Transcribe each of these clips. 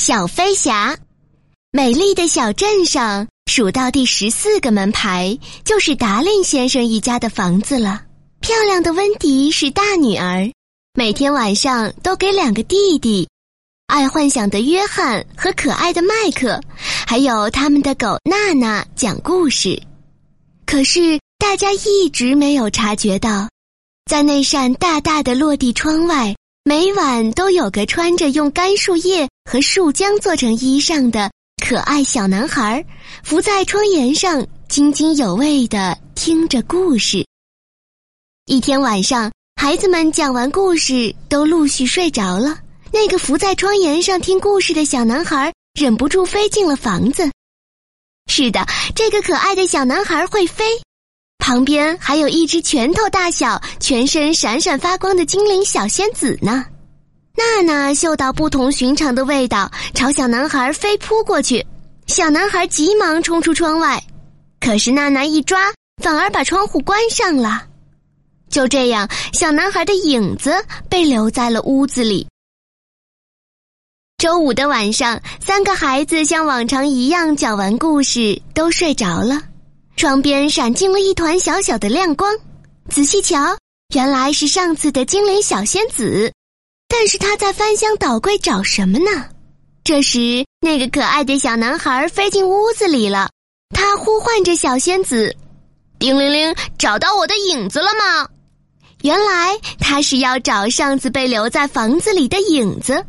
小飞侠。美丽的小镇上，数到第14个门牌就是达令先生一家的房子了。漂亮的温迪是大女儿，每天晚上都给2个弟弟爱幻想的约翰和可爱的麦克，还有他们的狗娜娜讲故事。可是大家一直没有察觉到，在那扇大大的落地窗外，每晚都有个穿着用干树叶和树浆做成衣裳的可爱小男孩伏在窗沿上，津津有味地听着故事。一天晚上，孩子们讲完故事都陆续睡着了，那个伏在窗沿上听故事的小男孩忍不住飞进了房子。是的，这个可爱的小男孩会飞，旁边还有一只拳头大小、全身闪闪发光的精灵小仙子呢。娜娜嗅到不同寻常的味道，朝小男孩飞扑过去。小男孩急忙冲出窗外，可是娜娜一抓，反而把窗户关上了。就这样，小男孩的影子被留在了屋子里。周五的晚上，3个孩子像往常一样讲完故事，都睡着了。窗边闪进了一团小小的亮光，仔细瞧，原来是上次的精灵小仙子。但是他在翻箱倒柜找什么呢？这时，那个可爱的小男孩飞进屋子里了，他呼唤着小仙子：叮铃铃，找到我的影子了吗？原来他是要找上次被留在房子里的影子，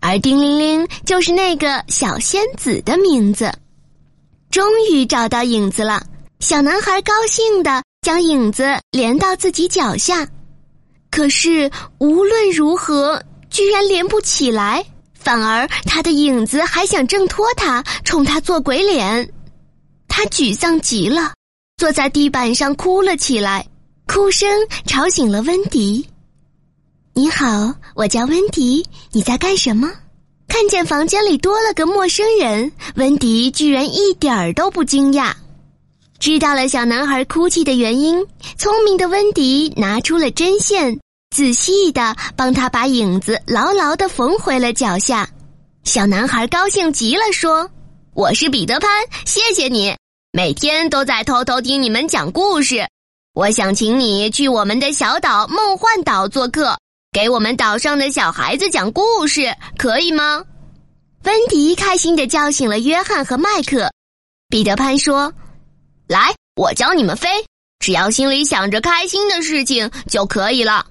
而叮铃铃就是那个小仙子的名字。终于找到影子了，小男孩高兴地将影子连到自己脚下，可是无论如何居然连不起来，反而他的影子还想挣脱他，冲他做鬼脸。他沮丧极了，坐在地板上哭了起来，哭声吵醒了温迪。你好，我叫温迪，你在干什么？看见房间里多了个陌生人，温迪居然一点儿都不惊讶。知道了小男孩哭泣的原因，聪明的温迪拿出了针线，仔细地帮他把影子牢牢地缝回了脚下。小男孩高兴极了，说：我是彼得潘，谢谢你，每天都在偷偷听你们讲故事。我想请你去我们的小岛梦幻岛做客，给我们岛上的小孩子讲故事，可以吗？温迪开心地叫醒了约翰和麦克。彼得潘说：来，我教你们飞，只要心里想着开心的事情就可以了。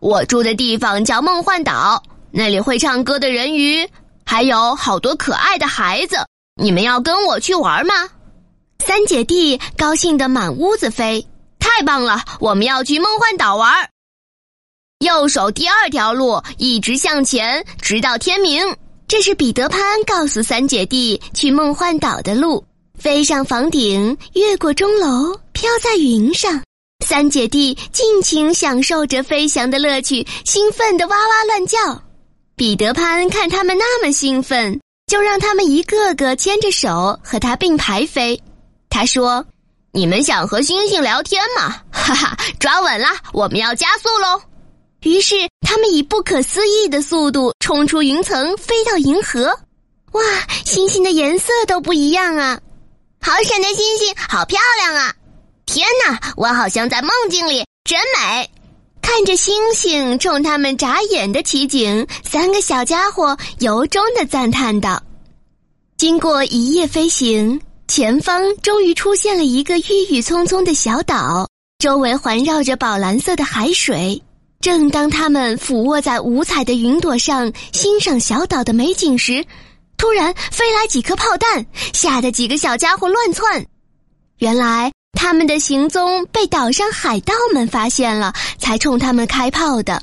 我住的地方叫梦幻岛，那里会唱歌的人鱼，还有好多可爱的孩子，你们要跟我去玩吗？三姐弟高兴得满屋子飞，太棒了，我们要去梦幻岛玩。右手第2条路，一直向前，直到天明。这是彼得潘告诉三姐弟去梦幻岛的路。飞上房顶，越过钟楼，飘在云上。三姐弟尽情享受着飞翔的乐趣，兴奋地哇哇乱叫。彼得潘看他们那么兴奋，就让他们一个个牵着手和他并排飞。他说：你们想和星星聊天吗？哈哈，抓稳了，我们要加速喽。于是他们以不可思议的速度冲出云层，飞到银河。哇，星星的颜色都不一样啊，好闪的星星，好漂亮啊。天哪，我好像在梦境里，真美。看着星星冲他们眨眼的奇景，3个小家伙由衷地赞叹道。经过一夜飞行，前方终于出现了一个郁郁葱葱的小岛，周围环绕着宝蓝色的海水。正当他们俯卧在五彩的云朵上欣赏小岛的美景时，突然飞来几颗炮弹，吓得几个小家伙乱窜。原来他们的行踪被岛上海盗们发现了，才冲他们开炮的。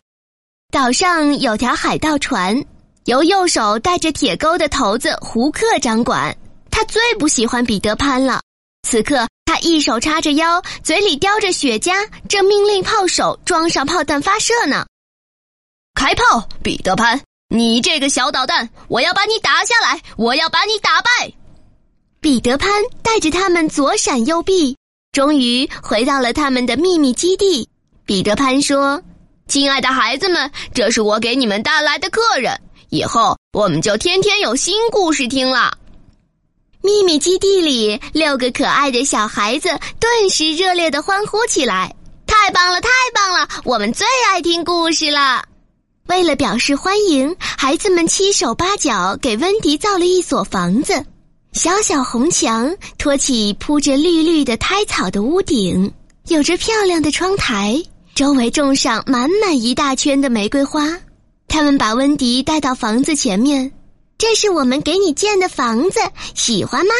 岛上有条海盗船，由右手带着铁钩的头子胡克掌管。他最不喜欢彼得潘了，此刻他一手插着腰，嘴里叼着雪茄，正命令炮手装上炮弹发射呢。开炮，彼得潘，你这个小捣蛋，我要把你打下来，我要把你打败。彼得潘带着他们左闪右避，终于回到了他们的秘密基地。彼得潘说：亲爱的孩子们，这是我给你们带来的客人，以后我们就天天有新故事听了。秘密基地里，六个可爱的小孩子顿时热烈地欢呼起来。太棒了，太棒了，我们最爱听故事了。为了表示欢迎，孩子们七手八脚给温迪造了一所房子。小小红墙托起铺着绿绿的苔草的屋顶，有着漂亮的窗台，周围种上满满一大圈的玫瑰花。他们把温迪带到房子前面，这是我们给你建的房子，喜欢吗？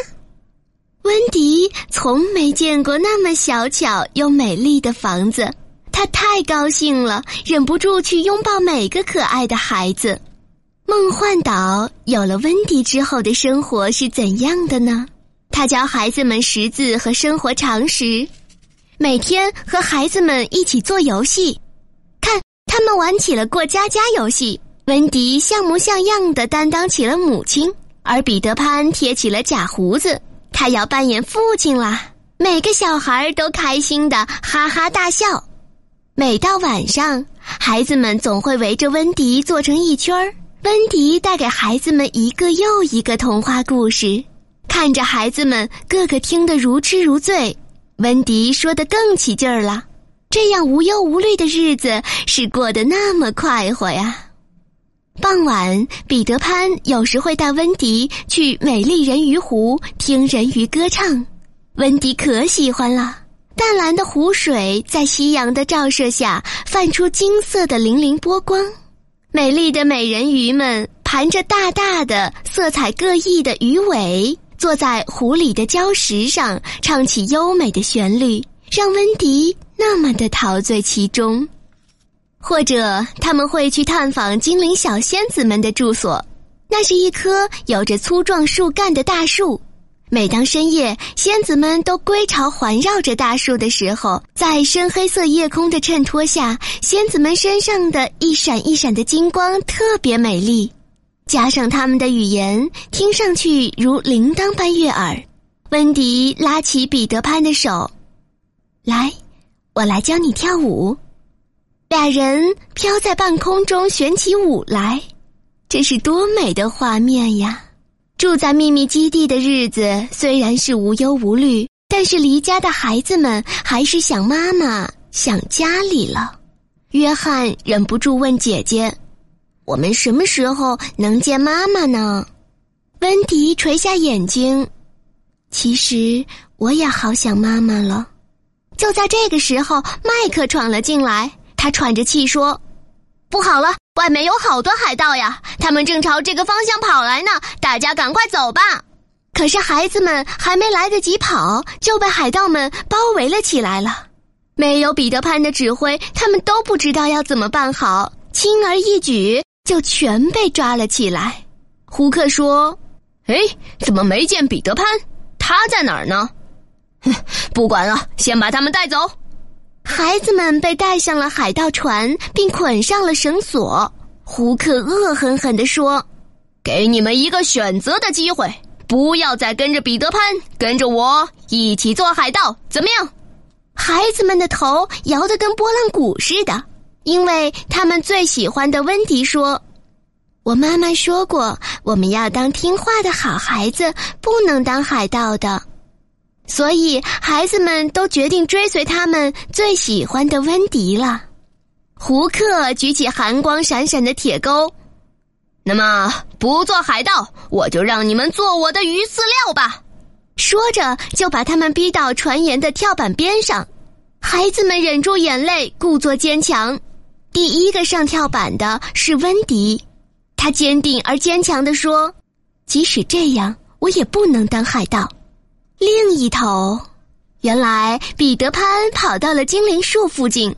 温迪从没见过那么小巧又美丽的房子，她太高兴了，忍不住去拥抱每个可爱的孩子。梦幻岛有了温迪之后的生活是怎样的呢？她教孩子们识字和生活常识，每天和孩子们一起做游戏。看，他们玩起了过家家游戏。温迪像模像样地担当起了母亲，而彼得潘贴起了假胡子，他要扮演父亲啦。每个小孩都开心地哈哈大笑。每到晚上，孩子们总会围着温迪坐成一圈儿。温迪带给孩子们一个又一个童话故事，看着孩子们个个听得如痴如醉，温迪说得更起劲儿了。这样无忧无虑的日子是过得那么快活呀。傍晚，彼得潘有时会带温迪去美丽人鱼湖听人鱼歌唱，温迪可喜欢了。淡蓝的湖水在夕阳的照射下泛出金色的粼粼波光，美丽的美人鱼们盘着大大的色彩各异的鱼尾，坐在湖里的礁石上唱起优美的旋律，让温迪那么的陶醉其中。或者他们会去探访精灵小仙子们的住所，那是一棵有着粗壮树干的大树。每当深夜，仙子们都归巢环绕着大树的时候，在深黑色夜空的衬托下，仙子们身上的一闪一闪的金光特别美丽，加上他们的语言听上去如铃铛般悦耳。温迪拉起彼得潘的手，来，我来教你跳舞。俩人飘在半空中旋起舞来，这是多美的画面呀！住在秘密基地的日子虽然是无忧无虑，但是离家的孩子们还是想妈妈、想家里了。约翰忍不住问姐姐：“我们什么时候能见妈妈呢？”温迪垂下眼睛，其实我也好想妈妈了。就在这个时候，麦克闯了进来。他喘着气说：“不好了，外面有好多海盗呀，他们正朝这个方向跑来呢，大家赶快走吧。”可是孩子们还没来得及跑，就被海盗们包围了起来了。没有彼得潘的指挥，他们都不知道要怎么办好，轻而易举就全被抓了起来。胡克说：“哎，怎么没见彼得潘？他在哪儿呢？”“不管了，先把他们带走。”孩子们被带上了海盗船，并捆上了绳索。胡克恶狠狠地说：“给你们一个选择的机会，不要再跟着彼得潘，跟着我一起做海盗，怎么样？”孩子们的头摇得跟拨浪鼓似的，因为他们最喜欢的温迪说：“我妈妈说过，我们要当听话的好孩子，不能当海盗的。”所以孩子们都决定追随他们最喜欢的温迪了。胡克举起寒光闪闪的铁钩：“那么不做海盗，我就让你们做我的鱼饲料吧。”说着就把他们逼到船沿的跳板边上。孩子们忍住眼泪，故作坚强。第一个上跳板的是温迪，他坚定而坚强地说：“即使这样，我也不能当海盗。”另一头，原来彼得潘跑到了精灵树附近，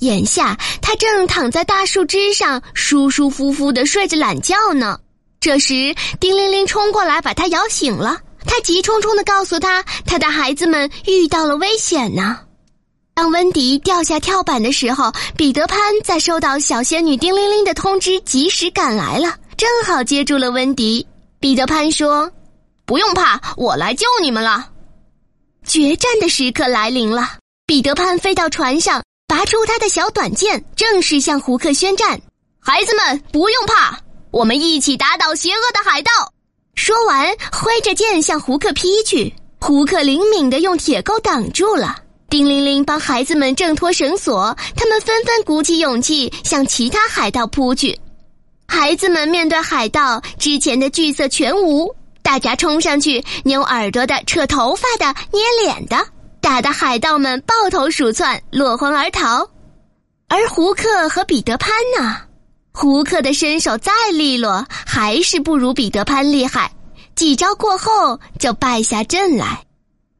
眼下他正躺在大树枝上舒舒服服地睡着懒觉呢。这时叮铃铃冲过来把他摇醒了，他急冲冲地告诉他，他的孩子们遇到了危险呢。当温迪掉下跳板的时候，彼得潘在收到小仙女叮铃铃的通知及时赶来了，正好接住了温迪。彼得潘说：“不用怕，我来救你们了。”决战的时刻来临了，彼得潘飞到船上，拔出他的小短剑，正式向胡克宣战：“孩子们，不用怕，我们一起打倒邪恶的海盗！”说完，挥着剑向胡克劈去。胡克灵敏地用铁钩挡住了。叮铃铃帮孩子们挣脱绳索，他们纷纷鼓起勇气向其他海盗扑去。孩子们面对海盗，之前的惧色全无，大家冲上去，扭耳朵的，扯头发的，捏脸的，打得海盗们抱头鼠窜，落荒而逃。而胡克和彼得潘呢？胡克的身手再利落，还是不如彼得潘厉害，几招过后就败下阵来。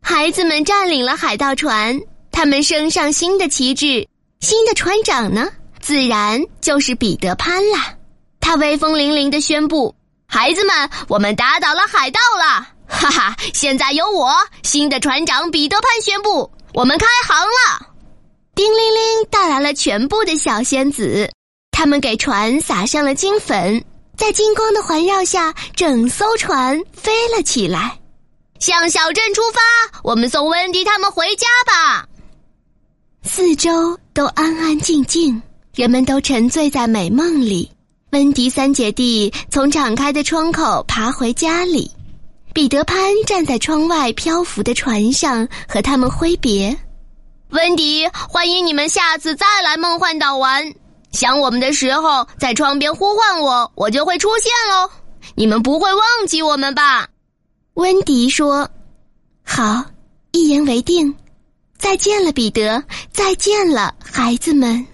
孩子们占领了海盗船，他们升上新的旗帜，新的船长呢，自然就是彼得潘啦。他威风凛凛地宣布：“孩子们，我们打倒了海盗了！哈哈，现在由我，新的船长彼得潘宣布，我们开航了！”叮铃铃到来了全部的小仙子，他们给船撒上了金粉，在金光的环绕下，整艘船飞了起来。向小镇出发，我们送温迪他们回家吧。四周都安安静静，人们都沉醉在美梦里。温迪三姐弟从敞开的窗口爬回家里，彼得潘站在窗外漂浮的船上和他们挥别。温迪，欢迎你们下次再来梦幻岛玩，想我们的时候在窗边呼唤我，我就会出现喽。你们不会忘记我们吧？温迪说：“好，一言为定。再见了，彼得，再见了，孩子们。”